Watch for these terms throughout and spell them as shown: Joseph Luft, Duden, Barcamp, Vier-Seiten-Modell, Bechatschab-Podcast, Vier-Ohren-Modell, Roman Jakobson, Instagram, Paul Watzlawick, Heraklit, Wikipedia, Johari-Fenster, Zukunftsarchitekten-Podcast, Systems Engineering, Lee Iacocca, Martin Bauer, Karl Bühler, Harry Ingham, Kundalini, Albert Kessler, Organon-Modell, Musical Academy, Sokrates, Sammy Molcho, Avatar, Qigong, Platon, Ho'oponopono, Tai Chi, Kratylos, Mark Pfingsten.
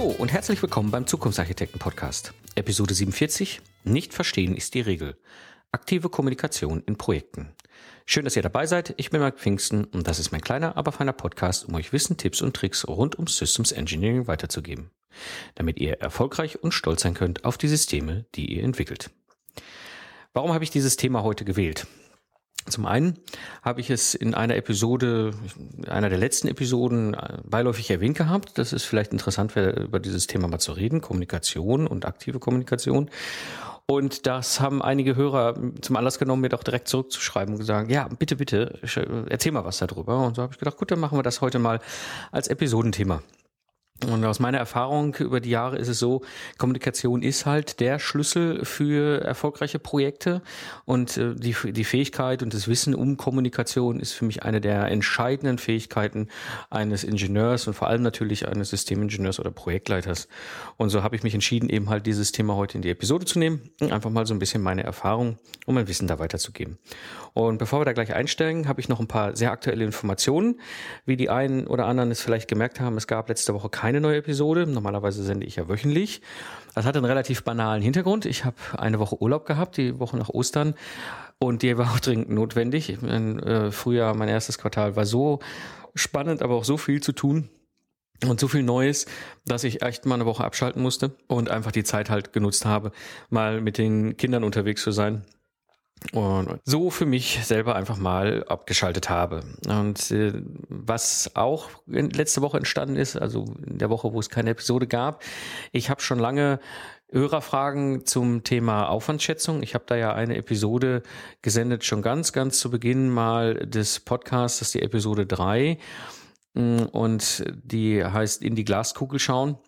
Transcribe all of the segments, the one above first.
Hallo und herzlich willkommen beim Zukunftsarchitekten-Podcast. Episode 47, nicht verstehen ist die Regel. Aktive Kommunikation in Projekten. Schön, dass ihr dabei seid. Ich bin Mark Pfingsten und das ist mein kleiner, aber feiner Podcast, um euch Wissen, Tipps und Tricks rund um Systems Engineering weiterzugeben, damit ihr erfolgreich und stolz sein könnt auf die Systeme, die ihr entwickelt. Warum habe ich dieses Thema heute gewählt? Zum einen habe ich es in einer der letzten Episoden beiläufig erwähnt gehabt. Das ist vielleicht interessant, über dieses Thema mal zu reden, Kommunikation und aktive Kommunikation. Und das haben einige Hörer zum Anlass genommen, mir doch direkt zurückzuschreiben und gesagt, ja, bitte, erzähl mal was darüber. Und so habe ich gedacht, gut, dann machen wir das heute mal als Episodenthema. Und aus meiner Erfahrung über die Jahre ist es so, Kommunikation ist halt der Schlüssel für erfolgreiche Projekte und die Fähigkeit und das Wissen um Kommunikation ist für mich eine der entscheidenden Fähigkeiten eines Ingenieurs und vor allem natürlich eines Systemingenieurs oder Projektleiters. Und so habe ich mich entschieden, eben halt dieses Thema heute in die Episode zu nehmen und einfach mal so ein bisschen meine Erfahrung und mein Wissen da weiterzugeben. Und bevor wir da gleich einsteigen, habe ich noch ein paar sehr aktuelle Informationen. Wie die einen oder anderen es vielleicht gemerkt haben, es gab letzte Woche keine neue Episode. Normalerweise sende ich ja wöchentlich. Das hat einen relativ banalen Hintergrund. Ich habe eine Woche Urlaub gehabt, die Woche nach Ostern. Und die war auch dringend notwendig. Früher, mein erstes Quartal war so spannend, aber auch so viel zu tun und so viel Neues, dass ich echt mal eine Woche abschalten musste und einfach die Zeit halt genutzt habe, mal mit den Kindern unterwegs zu sein. Und so für mich selber einfach mal abgeschaltet habe. Und was auch letzte Woche entstanden ist, also in der Woche, wo es keine Episode gab, ich habe schon lange Hörerfragen zum Thema Aufwandsschätzung. Ich habe da ja eine Episode gesendet, schon ganz zu Beginn mal des Podcasts, das ist die Episode 3 und die heißt "In die Glaskugel schauen".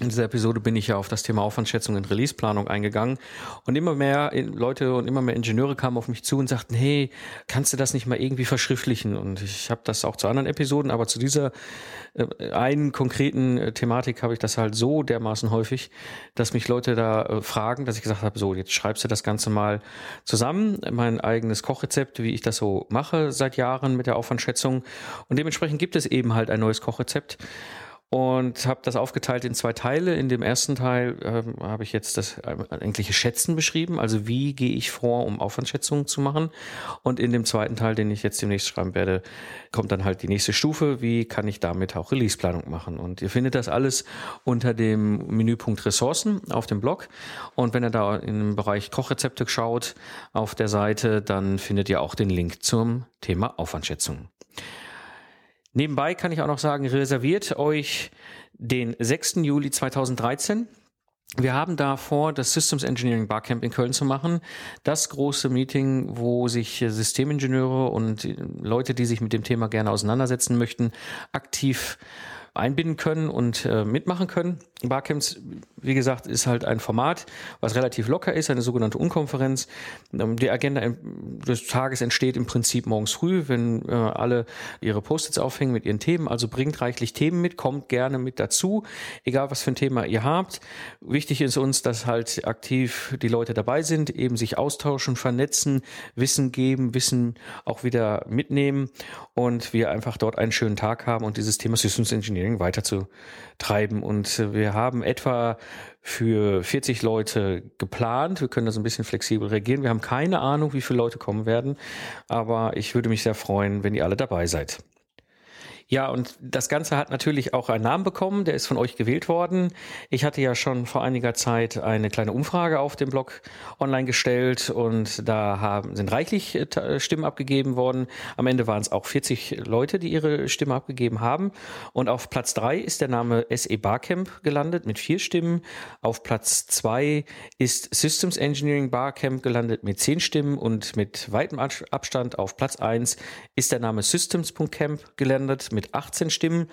In dieser Episode bin ich ja auf das Thema Aufwandsschätzung und Releaseplanung eingegangen und immer mehr Leute und immer mehr Ingenieure kamen auf mich zu und sagten, hey, kannst du das nicht mal irgendwie verschriftlichen? Und ich habe das auch zu anderen Episoden, aber zu dieser einen konkreten Thematik habe ich das halt so dermaßen häufig, dass mich Leute da fragen, dass ich gesagt habe, so, jetzt schreibst du das Ganze mal zusammen, mein eigenes Kochrezept, wie ich das so mache seit Jahren mit der Aufwandsschätzung und dementsprechend gibt es eben halt ein neues Kochrezept. Und habe das aufgeteilt in zwei Teile. In dem ersten Teil habe ich jetzt das eigentliche Schätzen beschrieben, also wie gehe ich vor, um Aufwandsschätzungen zu machen. Und in dem zweiten Teil, den ich jetzt demnächst schreiben werde, kommt dann halt die nächste Stufe, wie kann ich damit auch Releaseplanung machen. Und ihr findet das alles unter dem Menüpunkt Ressourcen auf dem Blog. Und wenn ihr da im Bereich Kochrezepte schaut auf der Seite, dann findet ihr auch den Link zum Thema Aufwandsschätzung. Nebenbei kann ich auch noch sagen, reserviert euch den 6. Juli 2013. Wir haben da vor, das Systems Engineering Barcamp in Köln zu machen. Das große Meeting, wo sich Systemingenieure und Leute, die sich mit dem Thema gerne auseinandersetzen möchten, aktiv einbinden können und mitmachen können. Barcamps, wie gesagt, ist halt ein Format, was relativ locker ist, eine sogenannte Unkonferenz. Die Agenda des Tages entsteht im Prinzip morgens früh, wenn alle ihre Post-its aufhängen mit ihren Themen. Also bringt reichlich Themen mit, kommt gerne mit dazu, egal was für ein Thema ihr habt. Wichtig ist uns, dass halt aktiv die Leute dabei sind, eben sich austauschen, vernetzen, Wissen geben, Wissen auch wieder mitnehmen und wir einfach dort einen schönen Tag haben und dieses Thema Systems Engineering weiterzutreiben. Und wir haben etwa für 40 Leute geplant. Wir können das ein bisschen flexibel reagieren. Wir haben keine Ahnung, wie viele Leute kommen werden, aber ich würde mich sehr freuen, wenn ihr alle dabei seid. Ja, und das Ganze hat natürlich auch einen Namen bekommen, der ist von euch gewählt worden. Ich hatte ja schon vor einiger Zeit eine kleine Umfrage auf dem Blog online gestellt und da sind reichlich Stimmen abgegeben worden. Am Ende waren es auch 40 Leute, die ihre Stimme abgegeben haben. Und auf Platz 3 ist der Name SE Barcamp gelandet mit 4 Stimmen. Auf Platz 2 ist Systems Engineering Barcamp gelandet mit 10 Stimmen und mit weitem Abstand auf Platz 1 ist der Name Systems.camp gelandet mit 18 Stimmen.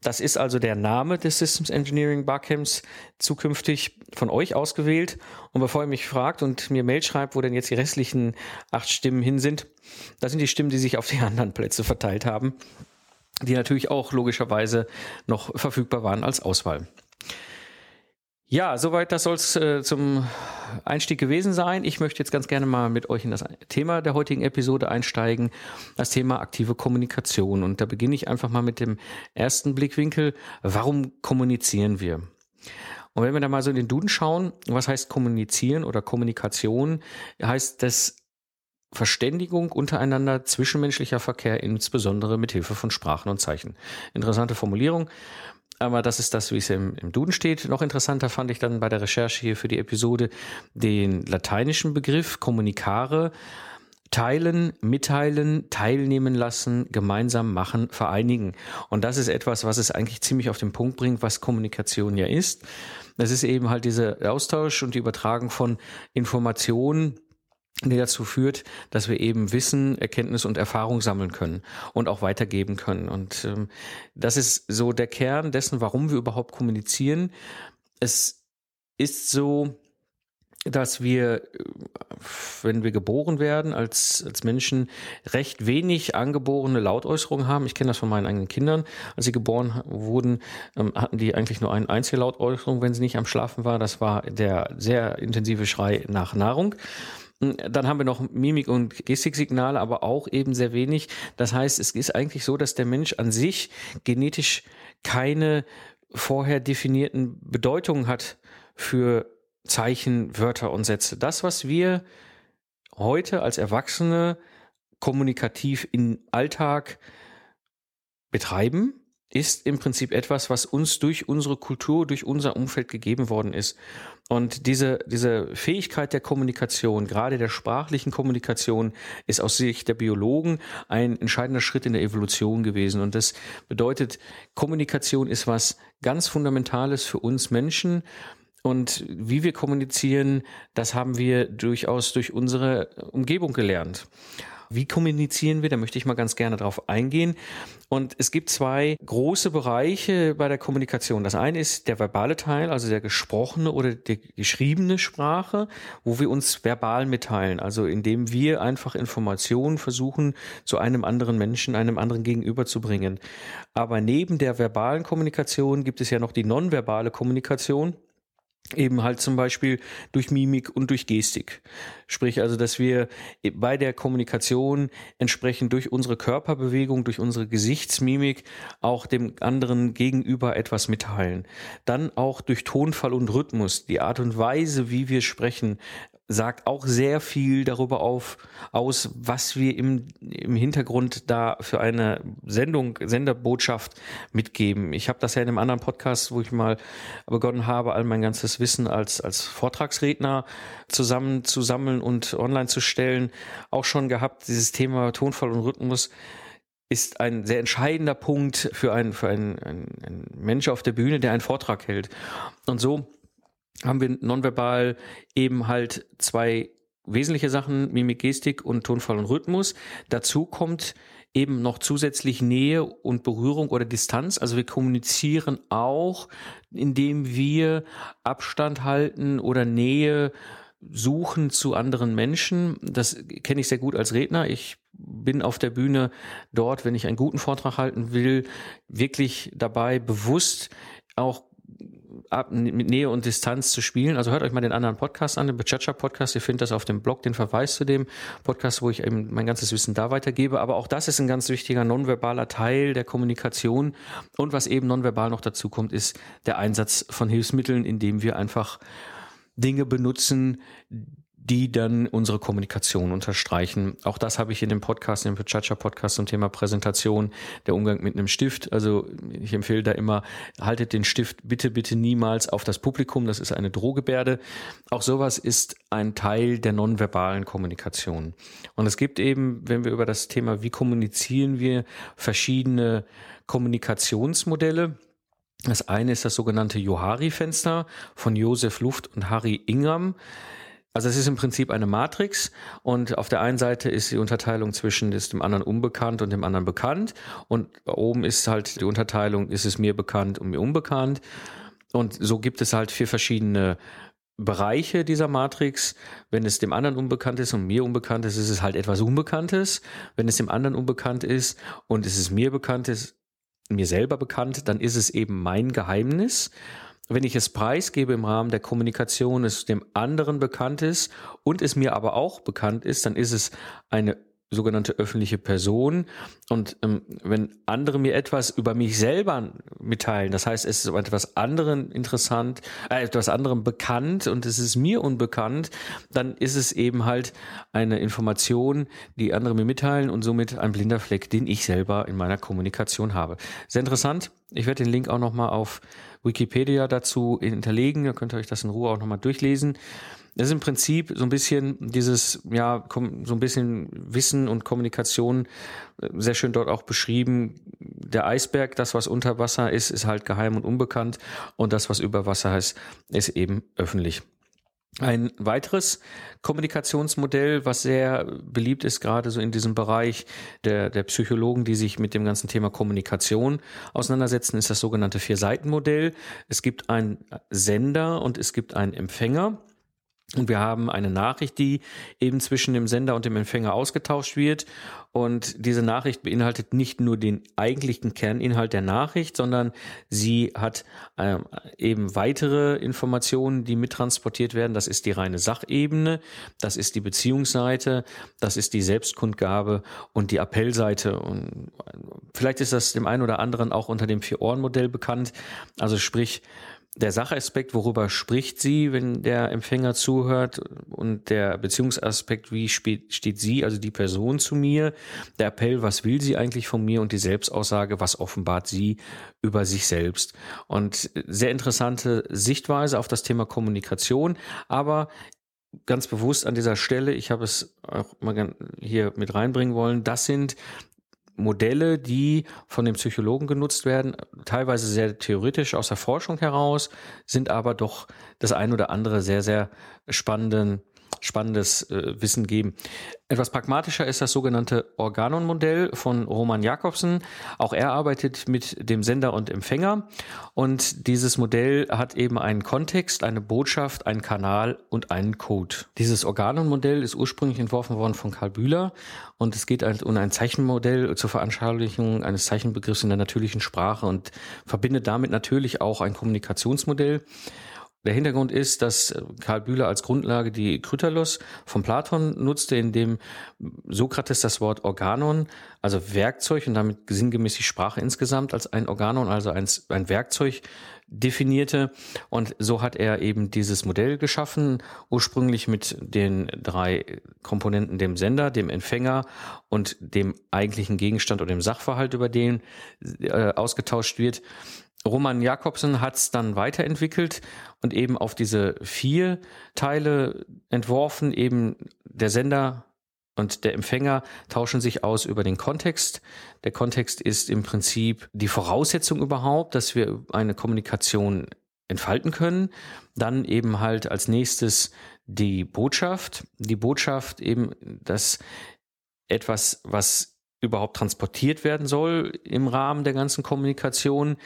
Das ist also der Name des Systems Engineering Barcamps zukünftig von euch ausgewählt. Und bevor ihr mich fragt und mir Mail schreibt, wo denn jetzt die restlichen 8 Stimmen hin sind, das sind die Stimmen, die sich auf die anderen Plätze verteilt haben, die natürlich auch logischerweise noch verfügbar waren als Auswahl. Ja, soweit das soll es zum Einstieg gewesen sein. Ich möchte jetzt ganz gerne mal mit euch in das Thema der heutigen Episode einsteigen, das Thema aktive Kommunikation. Und da beginne ich einfach mal mit dem ersten Blickwinkel. Warum kommunizieren wir? Und wenn wir da mal so in den Duden schauen, was heißt kommunizieren oder Kommunikation, heißt das Verständigung untereinander, zwischenmenschlicher Verkehr, insbesondere mit Hilfe von Sprachen und Zeichen. Interessante Formulierung. Aber das ist das, wie es im Duden steht. Noch interessanter fand ich dann bei der Recherche hier für die Episode den lateinischen Begriff communicare, teilen, mitteilen, teilnehmen lassen, gemeinsam machen, vereinigen. Und das ist etwas, was es eigentlich ziemlich auf den Punkt bringt, was Kommunikation ja ist. Das ist eben halt dieser Austausch und die Übertragung von Informationen, die dazu führt, dass wir eben Wissen, Erkenntnis und Erfahrung sammeln können und auch weitergeben können. Und das ist so der Kern dessen, warum wir überhaupt kommunizieren. Es ist so, dass wir, wenn wir geboren werden, als Menschen recht wenig angeborene Lautäußerungen haben. Ich kenne das von meinen eigenen Kindern. Als sie geboren wurden, hatten die eigentlich nur eine einzige Lautäußerung, wenn sie nicht am Schlafen war. Das war der sehr intensive Schrei nach Nahrung. Dann haben wir noch Mimik- und Gestiksignale, aber auch eben sehr wenig. Das heißt, es ist eigentlich so, dass der Mensch an sich genetisch keine vorher definierten Bedeutungen hat für Zeichen, Wörter und Sätze. Das, was wir heute als Erwachsene kommunikativ im Alltag betreiben, ist im Prinzip etwas, was uns durch unsere Kultur, durch unser Umfeld gegeben worden ist. Und diese Fähigkeit der Kommunikation, gerade der sprachlichen Kommunikation, ist aus Sicht der Biologen ein entscheidender Schritt in der Evolution gewesen. Und das bedeutet, Kommunikation ist was ganz Fundamentales für uns Menschen. Und wie wir kommunizieren, das haben wir durchaus durch unsere Umgebung gelernt. Wie kommunizieren wir? Da möchte ich mal ganz gerne drauf eingehen. Und es gibt zwei große Bereiche bei der Kommunikation. Das eine ist der verbale Teil, also der gesprochene oder die geschriebene Sprache, wo wir uns verbal mitteilen. Also indem wir einfach Informationen versuchen, zu einem anderen Menschen, einem anderen Gegenüber zu bringen. Aber neben der verbalen Kommunikation gibt es ja noch die nonverbale Kommunikation. Eben halt zum Beispiel durch Mimik und durch Gestik. Sprich also, dass wir bei der Kommunikation entsprechend durch unsere Körperbewegung, durch unsere Gesichtsmimik auch dem anderen gegenüber etwas mitteilen. Dann auch durch Tonfall und Rhythmus. Die Art und Weise, wie wir sprechen, sagt auch sehr viel darüber aus, was wir im Hintergrund da für eine Senderbotschaft mitgeben. Ich habe das ja in einem anderen Podcast, wo ich mal begonnen habe, all mein ganzes Wissen als Vortragsredner zusammenzusammeln und online zu stellen, auch schon gehabt. Dieses Thema Tonfall und Rhythmus ist ein sehr entscheidender Punkt für einen Mensch auf der Bühne, der einen Vortrag hält. Und so haben wir nonverbal eben halt zwei wesentliche Sachen, Mimik, Gestik und Tonfall und Rhythmus. Dazu kommt eben noch zusätzlich Nähe und Berührung oder Distanz. Also wir kommunizieren auch, indem wir Abstand halten oder Nähe suchen zu anderen Menschen. Das kenne ich sehr gut als Redner. Ich bin auf der Bühne dort, wenn ich einen guten Vortrag halten will, wirklich dabei bewusst auch mit Nähe und Distanz zu spielen. Also hört euch mal den anderen Podcast an, den Bechatschab-Podcast. Ihr findet das auf dem Blog, den Verweis zu dem Podcast, wo ich eben mein ganzes Wissen da weitergebe. Aber auch das ist ein ganz wichtiger nonverbaler Teil der Kommunikation. Und was eben nonverbal noch dazu kommt, ist der Einsatz von Hilfsmitteln, indem wir einfach Dinge benutzen, die dann unsere Kommunikation unterstreichen. Auch das habe ich in dem Podcast, in dem Bechatschab-Podcast zum Thema Präsentation, der Umgang mit einem Stift. Also ich empfehle da immer, haltet den Stift bitte niemals auf das Publikum. Das ist eine Drohgebärde. Auch sowas ist ein Teil der nonverbalen Kommunikation. Und es gibt eben, wenn wir über das Thema, wie kommunizieren wir, verschiedene Kommunikationsmodelle. Das eine ist das sogenannte Johari-Fenster von Joseph Luft und Harry Ingham. Also es ist im Prinzip eine Matrix und auf der einen Seite ist die Unterteilung zwischen ist dem anderen unbekannt und dem anderen bekannt und oben ist halt die Unterteilung, ist es mir bekannt und mir unbekannt, und so gibt es halt 4 verschiedene Bereiche dieser Matrix. Wenn es dem anderen unbekannt ist und mir unbekannt ist, ist es halt etwas Unbekanntes. Wenn es dem anderen unbekannt ist und es ist mir bekannt, ist mir selber bekannt, dann ist es eben mein Geheimnis. Wenn ich es preisgebe im Rahmen der Kommunikation, es dem anderen bekannt ist und es mir aber auch bekannt ist, dann ist es eine sogenannte öffentliche Person. Und wenn andere mir etwas über mich selber mitteilen, das heißt, es ist etwas anderem bekannt und es ist mir unbekannt, dann ist es eben halt eine Information, die andere mir mitteilen und somit ein blinder Fleck, den ich selber in meiner Kommunikation habe. Sehr interessant. Ich werde den Link auch nochmal auf Wikipedia dazu hinterlegen. Da könnt ihr euch das in Ruhe auch nochmal durchlesen. Das ist im Prinzip so ein bisschen dieses, ja, so ein bisschen Wissen und Kommunikation, sehr schön dort auch beschrieben. Der Eisberg, das, was unter Wasser ist, ist halt geheim und unbekannt. Und das, was über Wasser ist eben öffentlich. Ein weiteres Kommunikationsmodell, was sehr beliebt ist, gerade so in diesem Bereich der Psychologen, die sich mit dem ganzen Thema Kommunikation auseinandersetzen, ist das sogenannte Vier-Seiten-Modell. Es gibt einen Sender und es gibt einen Empfänger. Und wir haben eine Nachricht, die eben zwischen dem Sender und dem Empfänger ausgetauscht wird. Und diese Nachricht beinhaltet nicht nur den eigentlichen Kerninhalt der Nachricht, sondern sie hat eben weitere Informationen, die mittransportiert werden. Das ist die reine Sachebene, das ist die Beziehungsseite, das ist die Selbstkundgabe und die Appellseite. Und vielleicht ist das dem einen oder anderen auch unter dem Vier-Ohren-Modell bekannt. Also sprich, der Sachaspekt, worüber spricht sie, wenn der Empfänger zuhört, und der Beziehungsaspekt, wie steht sie, also die Person, zu mir, der Appell, was will sie eigentlich von mir, und die Selbstaussage, was offenbart sie über sich selbst. Und sehr interessante Sichtweise auf das Thema Kommunikation, aber ganz bewusst an dieser Stelle, ich habe es auch mal hier mit reinbringen wollen, das sind Modelle, die von den Psychologen genutzt werden, teilweise sehr theoretisch aus der Forschung heraus, sind aber doch das ein oder andere sehr, sehr spannendes Wissen geben. Etwas pragmatischer ist das sogenannte Organon-Modell von Roman Jakobson. Auch er arbeitet mit dem Sender und Empfänger, und dieses Modell hat eben einen Kontext, eine Botschaft, einen Kanal und einen Code. Dieses Organon-Modell ist ursprünglich entworfen worden von Karl Bühler, und es geht um ein Zeichenmodell zur Veranschaulichung eines Zeichenbegriffs in der natürlichen Sprache und verbindet damit natürlich auch ein Kommunikationsmodell. Der Hintergrund ist, dass Karl Bühler als Grundlage die Kratylos von Platon nutzte, in dem Sokrates das Wort Organon, also Werkzeug und damit sinngemäß die Sprache insgesamt als ein Organon, also ein Werkzeug, definierte. Und so hat er eben dieses Modell geschaffen, ursprünglich mit den drei Komponenten, dem Sender, dem Empfänger und dem eigentlichen Gegenstand oder dem Sachverhalt, über den ausgetauscht wird. Roman Jakobson hat es dann weiterentwickelt und eben auf diese vier Teile entworfen. Eben der Sender und der Empfänger tauschen sich aus über den Kontext. Der Kontext ist im Prinzip die Voraussetzung überhaupt, dass wir eine Kommunikation entfalten können. Dann eben halt als nächstes die Botschaft. Die Botschaft eben, dass etwas, was überhaupt transportiert werden soll im Rahmen der ganzen Kommunikation,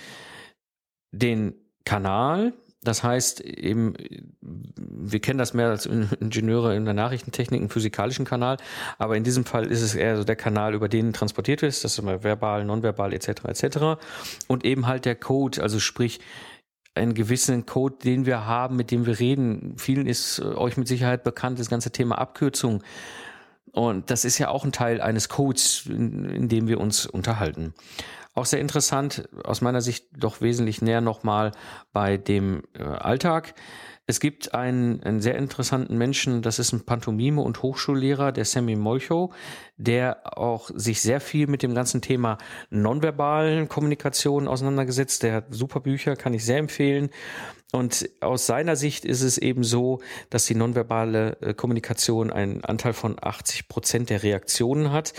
den Kanal, das heißt eben, wir kennen das mehr als Ingenieure in der Nachrichtentechnik, einen physikalischen Kanal, aber in diesem Fall ist es eher so der Kanal, über den transportiert wird, das ist immer verbal, nonverbal etc. und eben halt der Code, also sprich einen gewissen Code, den wir haben, mit dem wir reden. Vielen ist euch mit Sicherheit bekannt, das ganze Thema Abkürzung. Und das ist ja auch ein Teil eines Codes, in dem wir uns unterhalten. Auch sehr interessant, aus meiner Sicht doch wesentlich näher nochmal bei dem Alltag. Es gibt einen sehr interessanten Menschen, das ist ein Pantomime- und Hochschullehrer, der Sammy Molcho, der auch sich sehr viel mit dem ganzen Thema nonverbalen Kommunikation auseinandergesetzt. Der hat super Bücher, kann ich sehr empfehlen. Und aus seiner Sicht ist es eben so, dass die nonverbale Kommunikation einen Anteil von 80% der Reaktionen hat.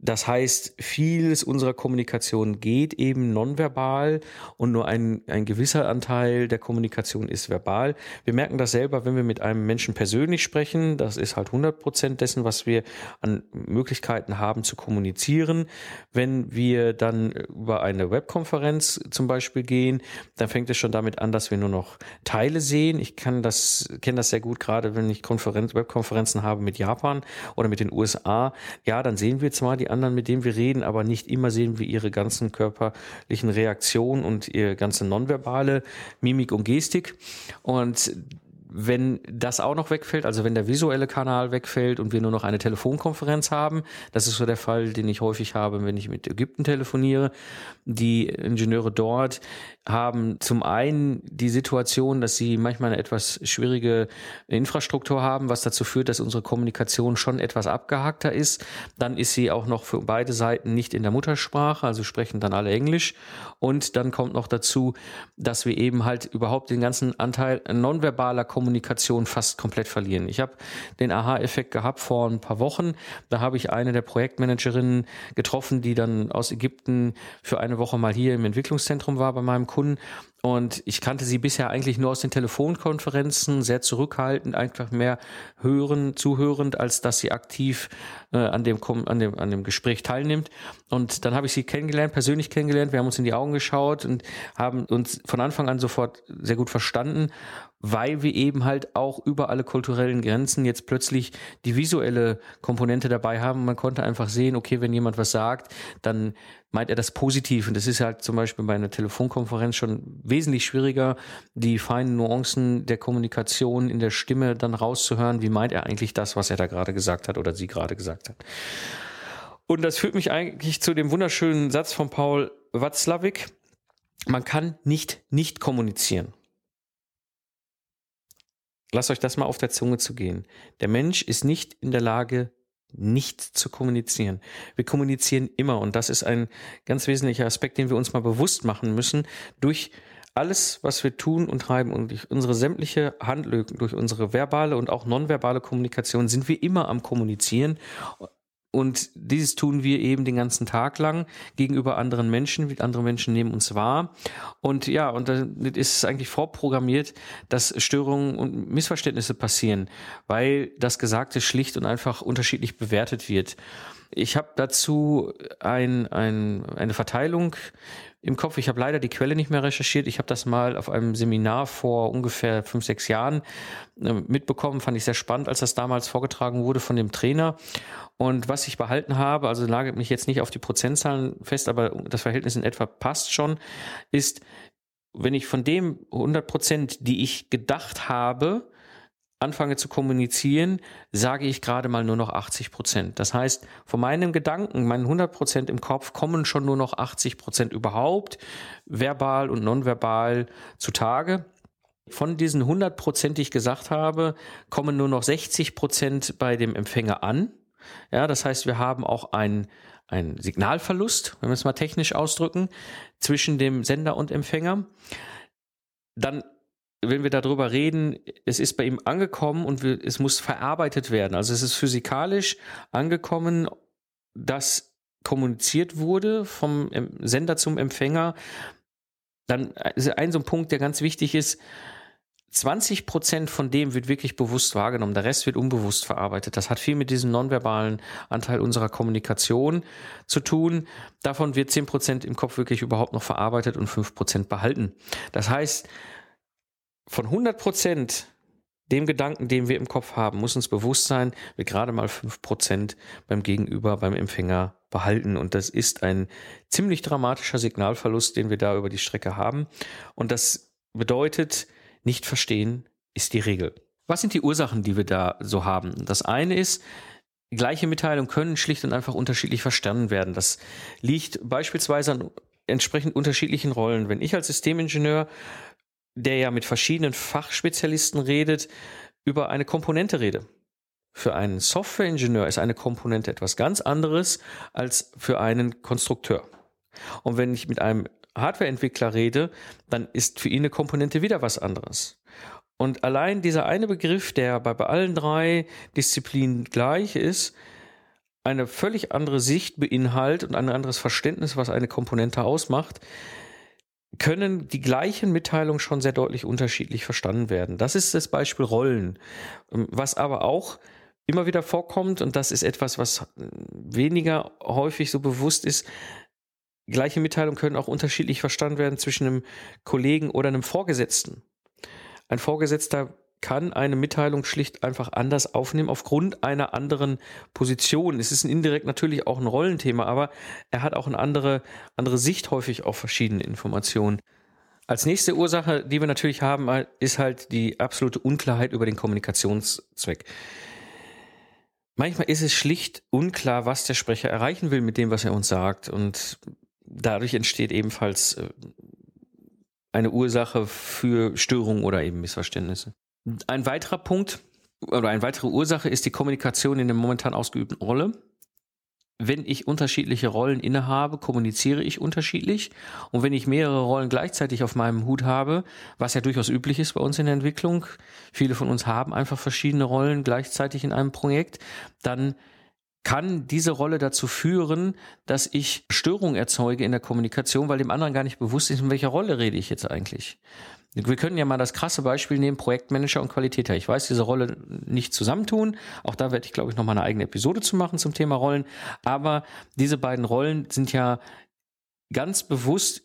Das heißt, vieles unserer Kommunikation geht eben nonverbal und nur ein gewisser Anteil der Kommunikation ist verbal. Wir merken das selber, wenn wir mit einem Menschen persönlich sprechen. Das ist halt 100% dessen, was wir an Möglichkeiten haben zu kommunizieren. Wenn wir dann über eine Webkonferenz zum Beispiel gehen, dann fängt es schon damit an, dass wir nur noch Teile sehen. Ich kenne das sehr gut, gerade wenn ich Webkonferenzen habe mit Japan oder mit den USA. Ja, dann sehen wir zwar die anderen, mit denen wir reden, aber nicht immer sehen wir ihre ganzen körperlichen Reaktionen und ihre ganze nonverbale Mimik und Gestik. Und wenn das auch noch wegfällt, also wenn der visuelle Kanal wegfällt und wir nur noch eine Telefonkonferenz haben, das ist so der Fall, den ich häufig habe, wenn ich mit Ägypten telefoniere. Die Ingenieure dort haben zum einen die Situation, dass sie manchmal eine etwas schwierige Infrastruktur haben, was dazu führt, dass unsere Kommunikation schon etwas abgehackter ist. Dann ist sie auch noch für beide Seiten nicht in der Muttersprache, also sprechen dann alle Englisch. Und dann kommt noch dazu, dass wir eben halt überhaupt den ganzen Anteil nonverbaler Kommunikation fast komplett verlieren. Ich habe den Aha-Effekt gehabt vor ein paar Wochen. Da habe ich eine der Projektmanagerinnen getroffen, die dann aus Ägypten für eine Woche mal hier im Entwicklungszentrum war bei meinem Kunden. Und ich kannte sie bisher eigentlich nur aus den Telefonkonferenzen, sehr zurückhaltend, einfach mehr zuhörend, als dass sie aktiv an dem Gespräch teilnimmt. Und dann habe ich sie persönlich kennengelernt. Wir haben uns in die Augen geschaut und haben uns von Anfang an sofort sehr gut verstanden, weil wir eben halt auch über alle kulturellen Grenzen jetzt plötzlich die visuelle Komponente dabei haben. Man konnte einfach sehen, okay, wenn jemand was sagt, dann meint er das positiv. Und das ist halt zum Beispiel bei einer Telefonkonferenz schon wesentlich schwieriger, die feinen Nuancen der Kommunikation in der Stimme dann rauszuhören. Wie meint er eigentlich das, was er da gerade gesagt hat oder sie gerade gesagt hat? Und das führt mich eigentlich zu dem wunderschönen Satz von Paul Watzlawick. Man kann nicht kommunizieren. Lasst euch das mal auf der Zunge zu gehen. Der Mensch ist nicht in der Lage, nicht zu kommunizieren. Wir kommunizieren immer, und das ist ein ganz wesentlicher Aspekt, den wir uns mal bewusst machen müssen. Durch alles, was wir tun und treiben und durch unsere sämtliche Handlung, durch unsere verbale und auch nonverbale Kommunikation sind wir immer am Kommunizieren. Und dieses tun wir eben den ganzen Tag lang gegenüber anderen Menschen. Andere Menschen nehmen uns wahr. Und ja, und dann ist es eigentlich vorprogrammiert, dass Störungen und Missverständnisse passieren, weil das Gesagte schlicht und einfach unterschiedlich bewertet wird. Ich habe dazu eine Verteilung im Kopf. Ich habe leider die Quelle nicht mehr recherchiert. Ich habe das mal auf einem Seminar vor ungefähr 5-6 Jahren mitbekommen. Fand ich sehr spannend, als das damals vorgetragen wurde von dem Trainer. Und was ich behalten habe, also nagelt mich jetzt nicht auf die Prozentzahlen fest, aber das Verhältnis in etwa passt schon, ist, wenn ich von dem 100%, die ich gedacht habe, anfange zu kommunizieren, sage ich gerade mal nur noch 80%. Das heißt, von meinen Gedanken, meinen 100% im Kopf, kommen schon nur noch 80% überhaupt verbal und nonverbal zutage. Von diesen 100%, die ich gesagt habe, kommen nur noch 60% bei dem Empfänger an. Ja, das heißt, wir haben auch einen Signalverlust, wenn wir es mal technisch ausdrücken, zwischen dem Sender und Empfänger. Dann, wenn wir darüber reden, es ist bei ihm angekommen und es muss verarbeitet werden. Also es ist physikalisch angekommen, dass kommuniziert wurde vom Sender zum Empfänger. Dann ist ein so ein Punkt, der ganz wichtig ist. 20% von dem wird wirklich bewusst wahrgenommen, der Rest wird unbewusst verarbeitet. Das hat viel mit diesem nonverbalen Anteil unserer Kommunikation zu tun. Davon wird 10% im Kopf wirklich überhaupt noch verarbeitet und 5% behalten. Das heißt, von 100% dem Gedanken, den wir im Kopf haben, muss uns bewusst sein, wir gerade mal 5% beim Gegenüber, beim Empfänger behalten. Und das ist ein ziemlich dramatischer Signalverlust, den wir da über die Strecke haben. Und das bedeutet, nicht verstehen ist die Regel. Was sind die Ursachen, die wir da so haben? Das eine ist, gleiche Mitteilungen können schlicht und einfach unterschiedlich verstanden werden. Das liegt beispielsweise an entsprechend unterschiedlichen Rollen. Wenn ich als Systemingenieur, der ja mit verschiedenen Fachspezialisten redet, über eine Komponente rede. Für einen Softwareingenieur ist eine Komponente etwas ganz anderes als für einen Konstrukteur. Und wenn ich mit einem Hardwareentwickler rede, dann ist für ihn eine Komponente wieder was anderes. Und allein dieser eine Begriff, der bei allen drei Disziplinen gleich ist, eine völlig andere Sicht beinhaltet und ein anderes Verständnis, was eine Komponente ausmacht, können die gleichen Mitteilungen schon sehr deutlich unterschiedlich verstanden werden. Das ist das Beispiel Rollen, was aber auch immer wieder vorkommt, und das ist etwas, was weniger häufig so bewusst ist. Gleiche Mitteilungen können auch unterschiedlich verstanden werden zwischen einem Kollegen oder einem Vorgesetzten. Ein Vorgesetzter kann eine Mitteilung schlicht einfach anders aufnehmen aufgrund einer anderen Position. Es ist indirekt natürlich auch ein Rollenthema, aber er hat auch eine andere Sicht häufig auf verschiedene Informationen. Als nächste Ursache, die wir natürlich haben, ist halt die absolute Unklarheit über den Kommunikationszweck. Manchmal ist es schlicht unklar, was der Sprecher erreichen will mit dem, was er uns sagt. Und dadurch entsteht ebenfalls eine Ursache für Störungen oder eben Missverständnisse. Ein weiterer Punkt oder eine weitere Ursache ist die Kommunikation in der momentan ausgeübten Rolle. Wenn ich unterschiedliche Rollen innehabe, kommuniziere ich unterschiedlich. Und wenn ich mehrere Rollen gleichzeitig auf meinem Hut habe, was ja durchaus üblich ist bei uns in der Entwicklung, viele von uns haben einfach verschiedene Rollen gleichzeitig in einem Projekt, dann kann diese Rolle dazu führen, dass ich Störungen erzeuge in der Kommunikation, weil dem anderen gar nicht bewusst ist, in welcher Rolle rede ich jetzt eigentlich. Wir können ja mal das krasse Beispiel nehmen, Projektmanager und Qualitäter. Ich weiß, diese Rolle nicht zusammentun. Auch da werde ich, glaube ich, nochmal eine eigene Episode zu machen zum Thema Rollen. Aber diese beiden Rollen sind ja ganz bewusst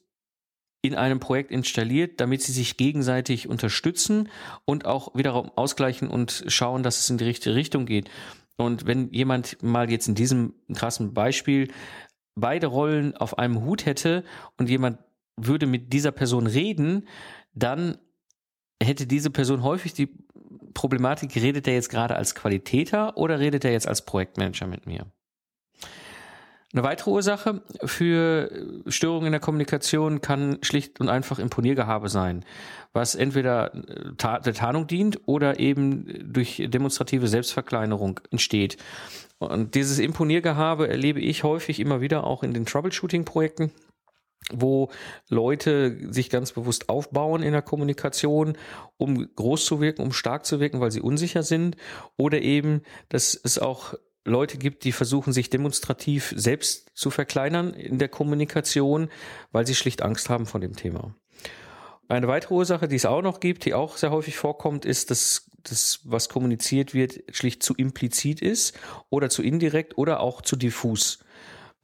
in einem Projekt installiert, damit sie sich gegenseitig unterstützen und auch wiederum ausgleichen und schauen, dass es in die richtige Richtung geht. Und wenn jemand mal jetzt in diesem krassen Beispiel beide Rollen auf einem Hut hätte und jemand würde mit dieser Person reden, dann hätte diese Person häufig die Problematik, redet er jetzt gerade als Qualitäter oder redet er jetzt als Projektmanager mit mir? Eine weitere Ursache für Störungen in der Kommunikation kann schlicht und einfach Imponiergehabe sein, was entweder der Tarnung dient oder eben durch demonstrative Selbstverkleinerung entsteht. Und dieses Imponiergehabe erlebe ich häufig immer wieder auch in den Troubleshooting-Projekten, wo Leute sich ganz bewusst aufbauen in der Kommunikation, um groß zu wirken, um stark zu wirken, weil sie unsicher sind, oder eben, dass es auch Leute gibt, die versuchen, sich demonstrativ selbst zu verkleinern in der Kommunikation, weil sie schlicht Angst haben vor dem Thema. Eine weitere Ursache, die es auch noch gibt, die auch sehr häufig vorkommt, ist, dass das, was kommuniziert wird, schlicht zu implizit ist oder zu indirekt oder auch zu diffus.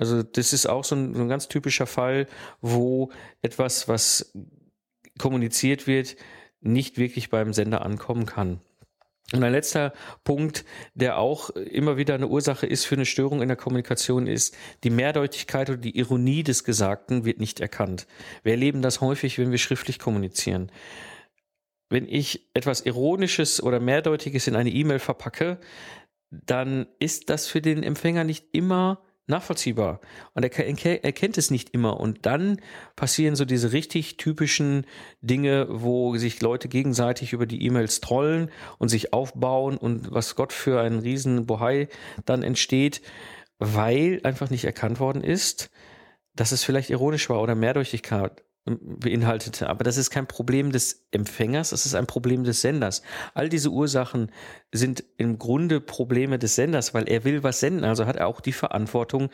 Also das ist auch so ein ganz typischer Fall, wo etwas, was kommuniziert wird, nicht wirklich beim Sender ankommen kann. Und ein letzter Punkt, der auch immer wieder eine Ursache ist für eine Störung in der Kommunikation, ist die Mehrdeutigkeit oder die Ironie des Gesagten wird nicht erkannt. Wir erleben das häufig, wenn wir schriftlich kommunizieren. Wenn ich etwas Ironisches oder Mehrdeutiges in eine E-Mail verpacke, dann ist das für den Empfänger nicht immer nachvollziehbar und er kennt es nicht immer und dann passieren so diese richtig typischen Dinge, wo sich Leute gegenseitig über die E-Mails trollen und sich aufbauen und was Gott für einen riesen Bohai dann entsteht, weil einfach nicht erkannt worden ist, dass es vielleicht ironisch war oder Mehrdeutigkeit beinhaltete. Aber das ist kein Problem des Empfängers, das ist ein Problem des Senders. All diese Ursachen sind im Grunde Probleme des Senders, weil er will was senden, also hat er auch die Verantwortung,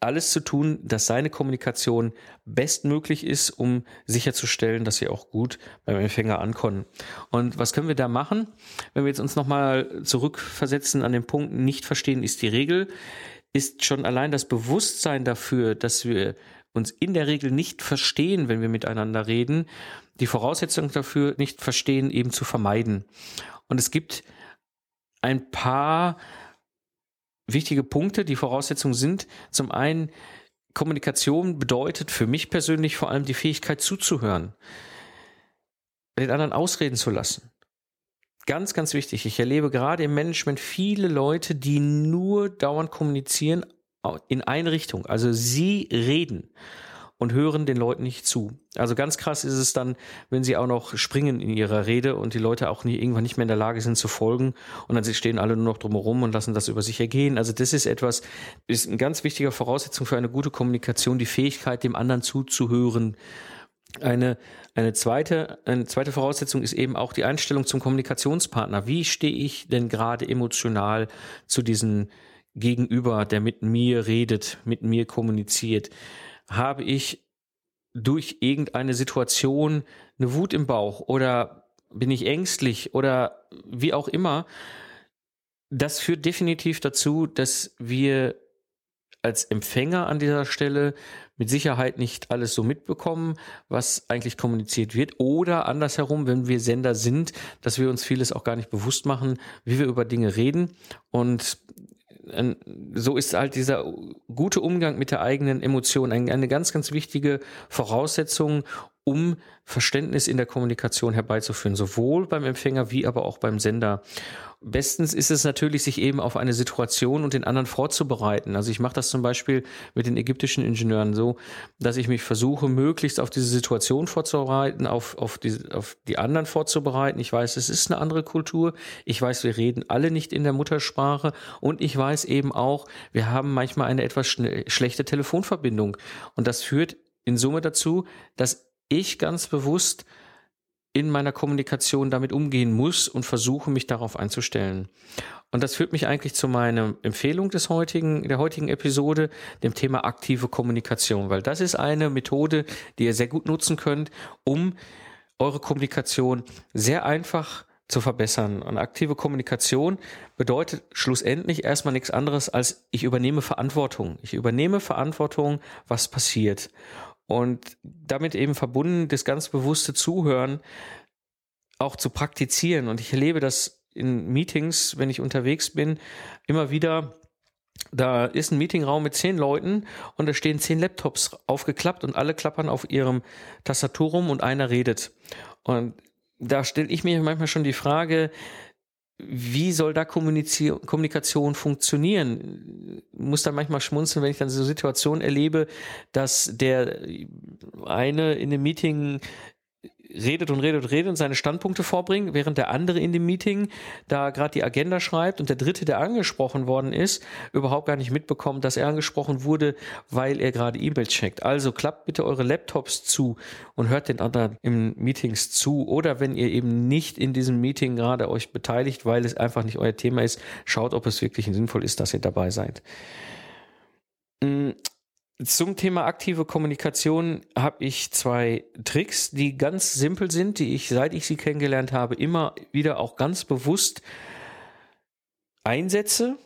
alles zu tun, dass seine Kommunikation bestmöglich ist, um sicherzustellen, dass sie auch gut beim Empfänger ankommen. Und was können wir da machen? Wenn wir jetzt uns nochmal zurückversetzen an den Punkt, nicht verstehen ist die Regel, ist schon allein das Bewusstsein dafür, dass wir uns in der Regel nicht verstehen, wenn wir miteinander reden, die Voraussetzung dafür, nicht verstehen, eben zu vermeiden. Und es gibt ein paar wichtige Punkte, die Voraussetzungen sind. Zum einen, Kommunikation bedeutet für mich persönlich vor allem die Fähigkeit zuzuhören, den anderen ausreden zu lassen. Ganz, ganz wichtig. Ich erlebe gerade im Management viele Leute, die nur dauernd kommunizieren, in eine Richtung. Also sie reden und hören den Leuten nicht zu. Also ganz krass ist es dann, wenn sie auch noch springen in ihrer Rede und die Leute auch nie, irgendwann nicht mehr in der Lage sind zu folgen und dann stehen alle nur noch drumherum und lassen das über sich ergehen. Also das ist etwas, ist eine ganz wichtige Voraussetzung für eine gute Kommunikation, die Fähigkeit, dem anderen zuzuhören. Eine zweite Voraussetzung ist eben auch die Einstellung zum Kommunikationspartner. Wie stehe ich denn gerade emotional zu diesen Gegenüber, der mit mir redet, mit mir kommuniziert? Habe ich durch irgendeine Situation eine Wut im Bauch oder bin ich ängstlich oder wie auch immer? Das führt definitiv dazu, dass wir als Empfänger an dieser Stelle mit Sicherheit nicht alles so mitbekommen, was eigentlich kommuniziert wird, oder andersherum, wenn wir Sender sind, dass wir uns vieles auch gar nicht bewusst machen, wie wir über Dinge reden. Und so ist halt dieser gute Umgang mit der eigenen Emotion eine ganz, ganz wichtige Voraussetzung, um Verständnis in der Kommunikation herbeizuführen, sowohl beim Empfänger wie aber auch beim Sender. Bestens ist es natürlich, sich eben auf eine Situation und den anderen vorzubereiten. Also ich mache das zum Beispiel mit den ägyptischen Ingenieuren so, dass ich mich versuche, möglichst auf diese Situation vorzubereiten, auf die anderen vorzubereiten. Ich weiß, es ist eine andere Kultur. Ich weiß, wir reden alle nicht in der Muttersprache. Und ich weiß eben auch, wir haben manchmal eine etwas schlechte Telefonverbindung. Und das führt in Summe dazu, dass ich ganz bewusst in meiner Kommunikation damit umgehen muss und versuche, mich darauf einzustellen. Und das führt mich eigentlich zu meiner Empfehlung der heutigen Episode, dem Thema aktive Kommunikation, weil das ist eine Methode, die ihr sehr gut nutzen könnt, um eure Kommunikation sehr einfach zu verbessern. Und aktive Kommunikation bedeutet schlussendlich erstmal nichts anderes als, ich übernehme Verantwortung. Ich übernehme Verantwortung, was passiert. Und damit eben verbunden, das ganz bewusste Zuhören auch zu praktizieren. Und ich erlebe das in Meetings, wenn ich unterwegs bin, immer wieder. Da ist ein Meetingraum mit 10 Leuten und da stehen 10 Laptops aufgeklappt und alle klappern auf ihrem Tastatur rum und einer redet. Und da stelle ich mir manchmal schon die Frage, wie soll da Kommunikation funktionieren? Ich muss dann manchmal schmunzeln, wenn ich dann so Situationen erlebe, dass der eine in dem Meeting redet und seine Standpunkte vorbringt, während der andere in dem Meeting da gerade die Agenda schreibt und der dritte, der angesprochen worden ist, überhaupt gar nicht mitbekommt, dass er angesprochen wurde, weil er gerade E-Mails checkt. Also klappt bitte eure Laptops zu und hört den anderen im Meetings zu, oder wenn ihr eben nicht in diesem Meeting gerade euch beteiligt, weil es einfach nicht euer Thema ist, schaut, ob es wirklich sinnvoll ist, dass ihr dabei seid. Zum Thema aktive Kommunikation habe ich 2 Tricks, die ganz simpel sind, die ich, seit ich sie kennengelernt habe, immer wieder auch ganz bewusst einsetze.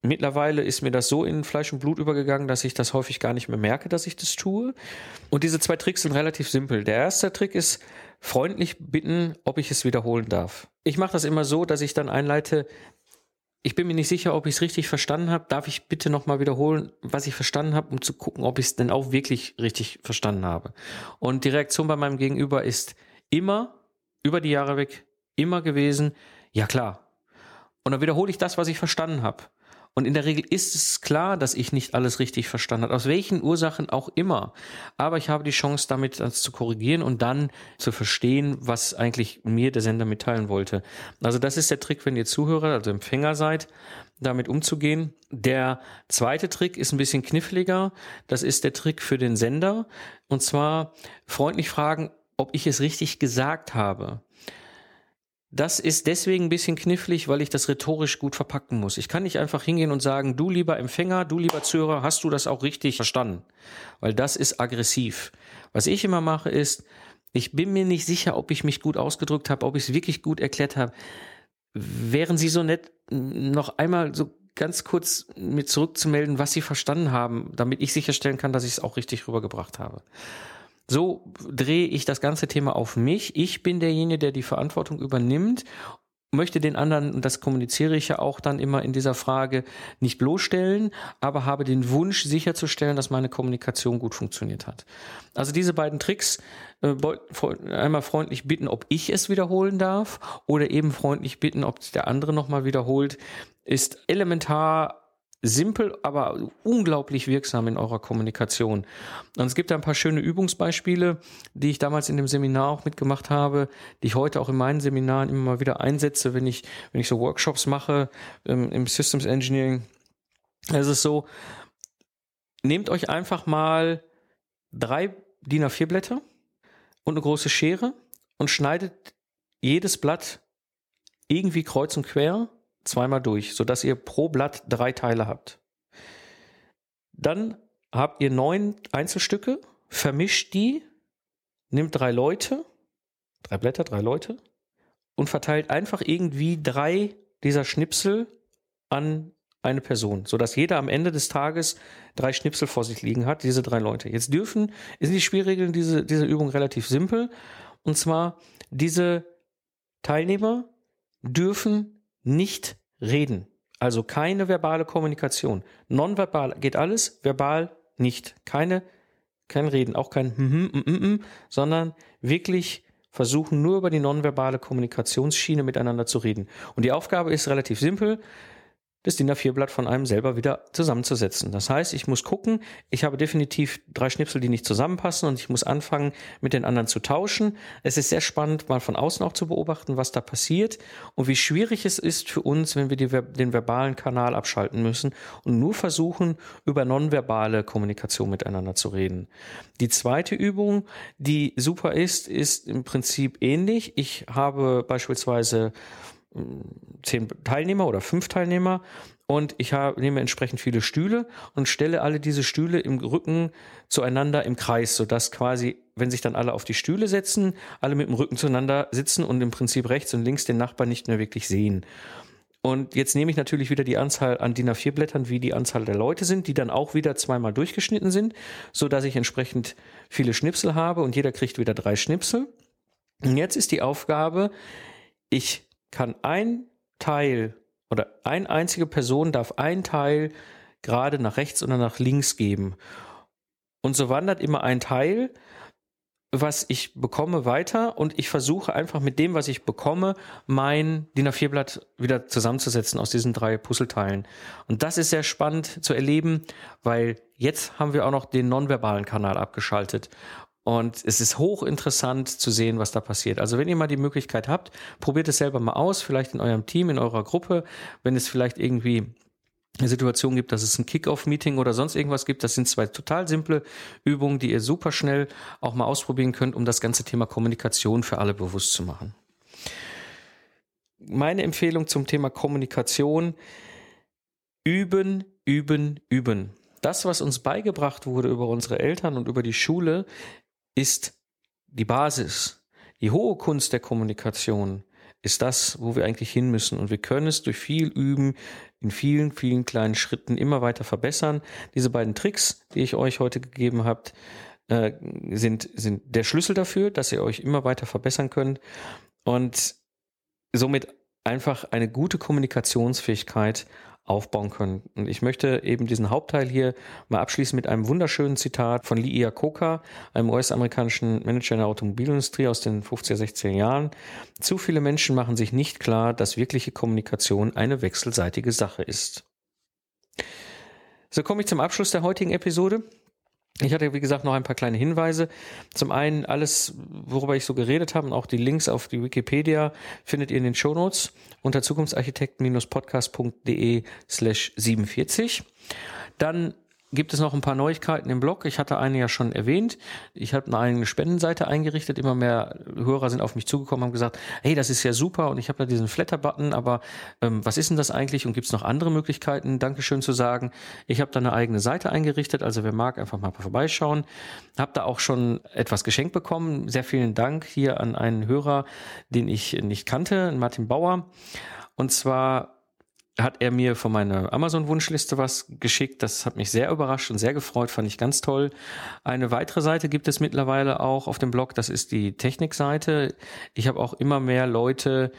Mittlerweile ist mir das so in Fleisch und Blut übergegangen, dass ich das häufig gar nicht mehr merke, dass ich das tue. Und diese 2 Tricks sind relativ simpel. Der erste Trick ist, freundlich bitten, ob ich es wiederholen darf. Ich mache das immer so, dass ich dann einleite: Ich bin mir nicht sicher, ob ich es richtig verstanden habe. Darf ich bitte nochmal wiederholen, was ich verstanden habe, um zu gucken, ob ich es denn auch wirklich richtig verstanden habe. Und die Reaktion bei meinem Gegenüber ist immer, über die Jahre weg, immer gewesen: Ja, klar. Und dann wiederhole ich das, was ich verstanden habe. Und in der Regel ist es klar, dass ich nicht alles richtig verstanden habe, aus welchen Ursachen auch immer. Aber ich habe die Chance, damit das zu korrigieren und dann zu verstehen, was eigentlich mir der Sender mitteilen wollte. Also das ist der Trick, wenn ihr Zuhörer, also Empfänger seid, damit umzugehen. Der zweite Trick ist ein bisschen kniffliger. Das ist der Trick für den Sender. Und zwar freundlich fragen, ob ich es richtig gesagt habe. Das ist deswegen ein bisschen knifflig, weil ich das rhetorisch gut verpacken muss. Ich kann nicht einfach hingehen und sagen: Du lieber Empfänger, du lieber Zuhörer, hast du das auch richtig verstanden? Weil das ist aggressiv. Was ich immer mache ist, ich bin mir nicht sicher, ob ich mich gut ausgedrückt habe, ob ich es wirklich gut erklärt habe. Wären Sie so nett, noch einmal so ganz kurz mir zurückzumelden, was Sie verstanden haben, damit ich sicherstellen kann, dass ich es auch richtig rübergebracht habe. So drehe ich das ganze Thema auf mich. Ich bin derjenige, der die Verantwortung übernimmt, möchte den anderen, und das kommuniziere ich ja auch dann immer in dieser Frage, nicht bloßstellen, aber habe den Wunsch, sicherzustellen, dass meine Kommunikation gut funktioniert hat. Also diese beiden Tricks, einmal freundlich bitten, ob ich es wiederholen darf, oder eben freundlich bitten, ob der andere nochmal wiederholt, ist elementar simpel, aber unglaublich wirksam in eurer Kommunikation. Und es gibt da ein paar schöne Übungsbeispiele, die ich damals in dem Seminar auch mitgemacht habe, die ich heute auch in meinen Seminaren immer mal wieder einsetze, wenn ich so Workshops mache im Systems Engineering. Es ist so, nehmt euch einfach mal 3 DIN A4 Blätter und eine große Schere und schneidet jedes Blatt irgendwie kreuz und quer 2-mal durch, sodass ihr pro Blatt 3 Teile habt. Dann habt ihr 9 Einzelstücke, vermischt die, nehmt 3 Leute, 3 Blätter, 3 Leute und verteilt einfach irgendwie 3 dieser Schnipsel an eine Person, sodass jeder am Ende des Tages 3 Schnipsel vor sich liegen hat, diese 3 Leute. Jetzt sind die Spielregeln dieser Übung relativ simpel, und zwar: Diese Teilnehmer dürfen nicht reden, also keine verbale Kommunikation. Nonverbal geht alles, verbal nicht. Keine kein Reden, auch kein sondern wirklich versuchen, nur über die nonverbale Kommunikationsschiene miteinander zu reden. Und die Aufgabe ist relativ simpel, das DIN A4-Blatt von einem selber wieder zusammenzusetzen. Das heißt, ich muss gucken, ich habe definitiv 3 Schnipsel, die nicht zusammenpassen, und ich muss anfangen, mit den anderen zu tauschen. Es ist sehr spannend, mal von außen auch zu beobachten, was da passiert und wie schwierig es ist für uns, wenn wir den verbalen Kanal abschalten müssen und nur versuchen, über nonverbale Kommunikation miteinander zu reden. Die zweite Übung, die super ist im Prinzip ähnlich. Ich habe beispielsweise 10 Teilnehmer oder 5 Teilnehmer und ich nehme entsprechend viele Stühle und stelle alle diese Stühle im Rücken zueinander im Kreis, sodass quasi, wenn sich dann alle auf die Stühle setzen, alle mit dem Rücken zueinander sitzen und im Prinzip rechts und links den Nachbarn nicht mehr wirklich sehen. Und jetzt nehme ich natürlich wieder die Anzahl an DIN A4-Blättern, wie die Anzahl der Leute sind, die dann auch wieder zweimal durchgeschnitten sind, sodass ich entsprechend viele Schnipsel habe und jeder kriegt wieder 3 Schnipsel. Und jetzt ist die Aufgabe, ich kann ein Teil oder eine einzige Person darf ein Teil gerade nach rechts oder nach links geben. Und so wandert immer ein Teil, was ich bekomme, weiter, und ich versuche einfach mit dem, was ich bekomme, mein DIN A4-Blatt wieder zusammenzusetzen aus diesen 3 Puzzleteilen. Und das ist sehr spannend zu erleben, weil jetzt haben wir auch noch den nonverbalen Kanal abgeschaltet. Und es ist hochinteressant zu sehen, was da passiert. Also wenn ihr mal die Möglichkeit habt, probiert es selber mal aus, vielleicht in eurem Team, in eurer Gruppe, wenn es vielleicht irgendwie eine Situation gibt, dass es ein Kick-Off-Meeting oder sonst irgendwas gibt. Das sind 2 total simple Übungen, die ihr super schnell auch mal ausprobieren könnt, um das ganze Thema Kommunikation für alle bewusst zu machen. Meine Empfehlung zum Thema Kommunikation: üben, üben, üben. Das, was uns beigebracht wurde über unsere Eltern und über die Schule, ist die Basis. Die hohe Kunst der Kommunikation ist das, wo wir eigentlich hin müssen. Und wir können es durch viel Üben in vielen, vielen kleinen Schritten immer weiter verbessern. Diese beiden Tricks, die ich euch heute gegeben habe, sind der Schlüssel dafür, dass ihr euch immer weiter verbessern könnt und somit einfach eine gute Kommunikationsfähigkeit aufbauen können. Und ich möchte eben diesen Hauptteil hier mal abschließen mit einem wunderschönen Zitat von Lee Iacocca, einem US-amerikanischen Manager in der Automobilindustrie aus den 50er, 60er Jahren. Zu viele Menschen machen sich nicht klar, dass wirkliche Kommunikation eine wechselseitige Sache ist. So komme ich zum Abschluss der heutigen Episode. Ich hatte, wie gesagt, noch ein paar kleine Hinweise. Zum einen, alles, worüber ich so geredet habe, und auch die Links auf die Wikipedia, findet ihr in den Shownotes unter zukunftsarchitekten-podcast.de/47. Dann gibt es noch ein paar Neuigkeiten im Blog. Ich hatte eine ja schon erwähnt. Ich habe eine eigene Spendenseite eingerichtet. Immer mehr Hörer sind auf mich zugekommen, haben gesagt, hey, das ist ja super und ich habe da diesen Flatter-Button, aber was ist denn das eigentlich und gibt es noch andere Möglichkeiten, Dankeschön zu sagen? Ich habe da eine eigene Seite eingerichtet, also wer mag, einfach mal vorbeischauen. Habe da auch schon etwas geschenkt bekommen. Sehr vielen Dank hier an einen Hörer, den ich nicht kannte, Martin Bauer. Und zwar hat er mir von meiner Amazon-Wunschliste was geschickt. Das hat mich sehr überrascht und sehr gefreut, fand ich ganz toll. Eine weitere Seite gibt es mittlerweile auch auf dem Blog, das ist die Technikseite. Ich habe auch immer mehr Leute,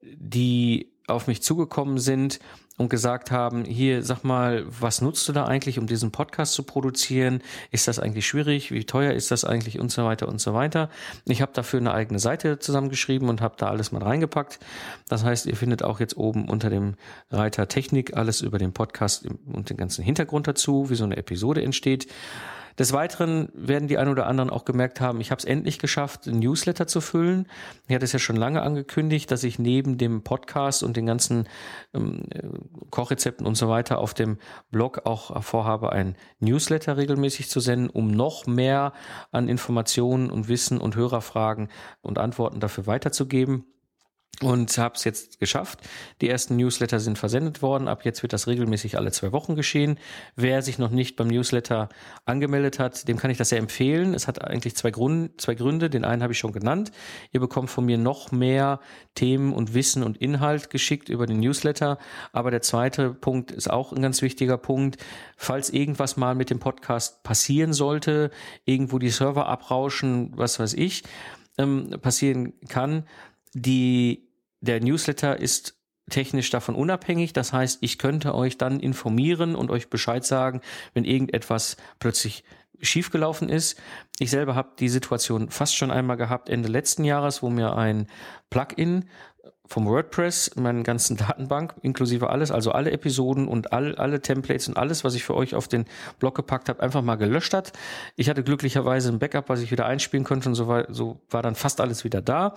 die auf mich zugekommen sind und gesagt haben, hier, sag mal, was nutzt du da eigentlich, um diesen Podcast zu produzieren? Ist das eigentlich schwierig? Wie teuer ist das eigentlich? Und so weiter und so weiter. Ich habe dafür eine eigene Seite zusammengeschrieben und habe da alles mal reingepackt. Das heißt, ihr findet auch jetzt oben unter dem Reiter Technik alles über den Podcast und den ganzen Hintergrund dazu, wie so eine Episode entsteht. Des Weiteren werden die ein oder anderen auch gemerkt haben, ich habe es endlich geschafft, einen Newsletter zu füllen. Ich hatte es ja schon lange angekündigt, dass ich neben dem Podcast und den ganzen Kochrezepten und so weiter auf dem Blog auch vorhabe, einen Newsletter regelmäßig zu senden, um noch mehr an Informationen und Wissen und Hörerfragen und Antworten dafür weiterzugeben. Und habe es jetzt geschafft. Die ersten Newsletter sind versendet worden. Ab jetzt wird das regelmäßig alle 2 Wochen geschehen. Wer sich noch nicht beim Newsletter angemeldet hat, dem kann ich das sehr empfehlen. Es hat eigentlich 2 Gründe. Den einen habe ich schon genannt. Ihr bekommt von mir noch mehr Themen und Wissen und Inhalt geschickt über den Newsletter. Aber der zweite Punkt ist auch ein ganz wichtiger Punkt. Falls irgendwas mal mit dem Podcast passieren sollte, irgendwo die Server abrauschen, was weiß ich, passieren kann, der Newsletter ist technisch davon unabhängig. Das heißt, ich könnte euch dann informieren und euch Bescheid sagen, wenn irgendetwas plötzlich schiefgelaufen ist. Ich selber habe die Situation fast schon einmal gehabt, Ende letzten Jahres, wo mir ein Plugin vom WordPress, meinen ganzen Datenbank, inklusive alles, also alle Episoden und alle Templates und alles, was ich für euch auf den Blog gepackt habe, einfach mal gelöscht hat. Ich hatte glücklicherweise ein Backup, was ich wieder einspielen konnte, und so war dann fast alles wieder da.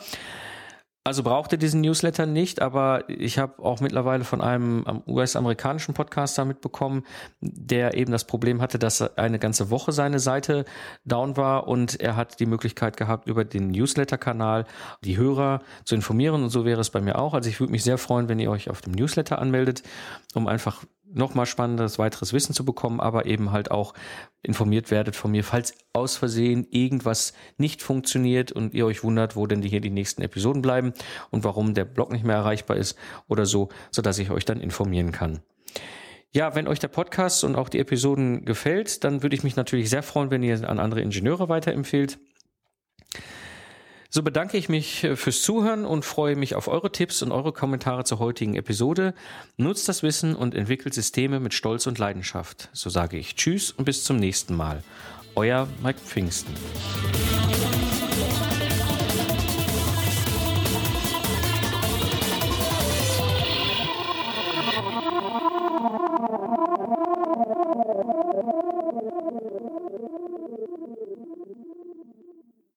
Also brauchte diesen Newsletter nicht, aber ich habe auch mittlerweile von einem US-amerikanischen Podcaster mitbekommen, der eben das Problem hatte, dass eine ganze Woche seine Seite down war, und er hat die Möglichkeit gehabt, über den Newsletter-Kanal die Hörer zu informieren, und so wäre es bei mir auch. Also ich würde mich sehr freuen, wenn ihr euch auf dem Newsletter anmeldet, um einfach nochmal spannendes, weiteres Wissen zu bekommen, aber eben halt auch informiert werdet von mir, falls aus Versehen irgendwas nicht funktioniert und ihr euch wundert, wo denn hier die nächsten Episoden bleiben und warum der Blog nicht mehr erreichbar ist oder so, sodass ich euch dann informieren kann. Ja, wenn euch der Podcast und auch die Episoden gefällt, dann würde ich mich natürlich sehr freuen, wenn ihr an andere Ingenieure weiterempfehlt. So bedanke ich mich fürs Zuhören und freue mich auf eure Tipps und eure Kommentare zur heutigen Episode. Nutzt das Wissen und entwickelt Systeme mit Stolz und Leidenschaft. So sage ich Tschüss und bis zum nächsten Mal. Euer Mark Pfingsten.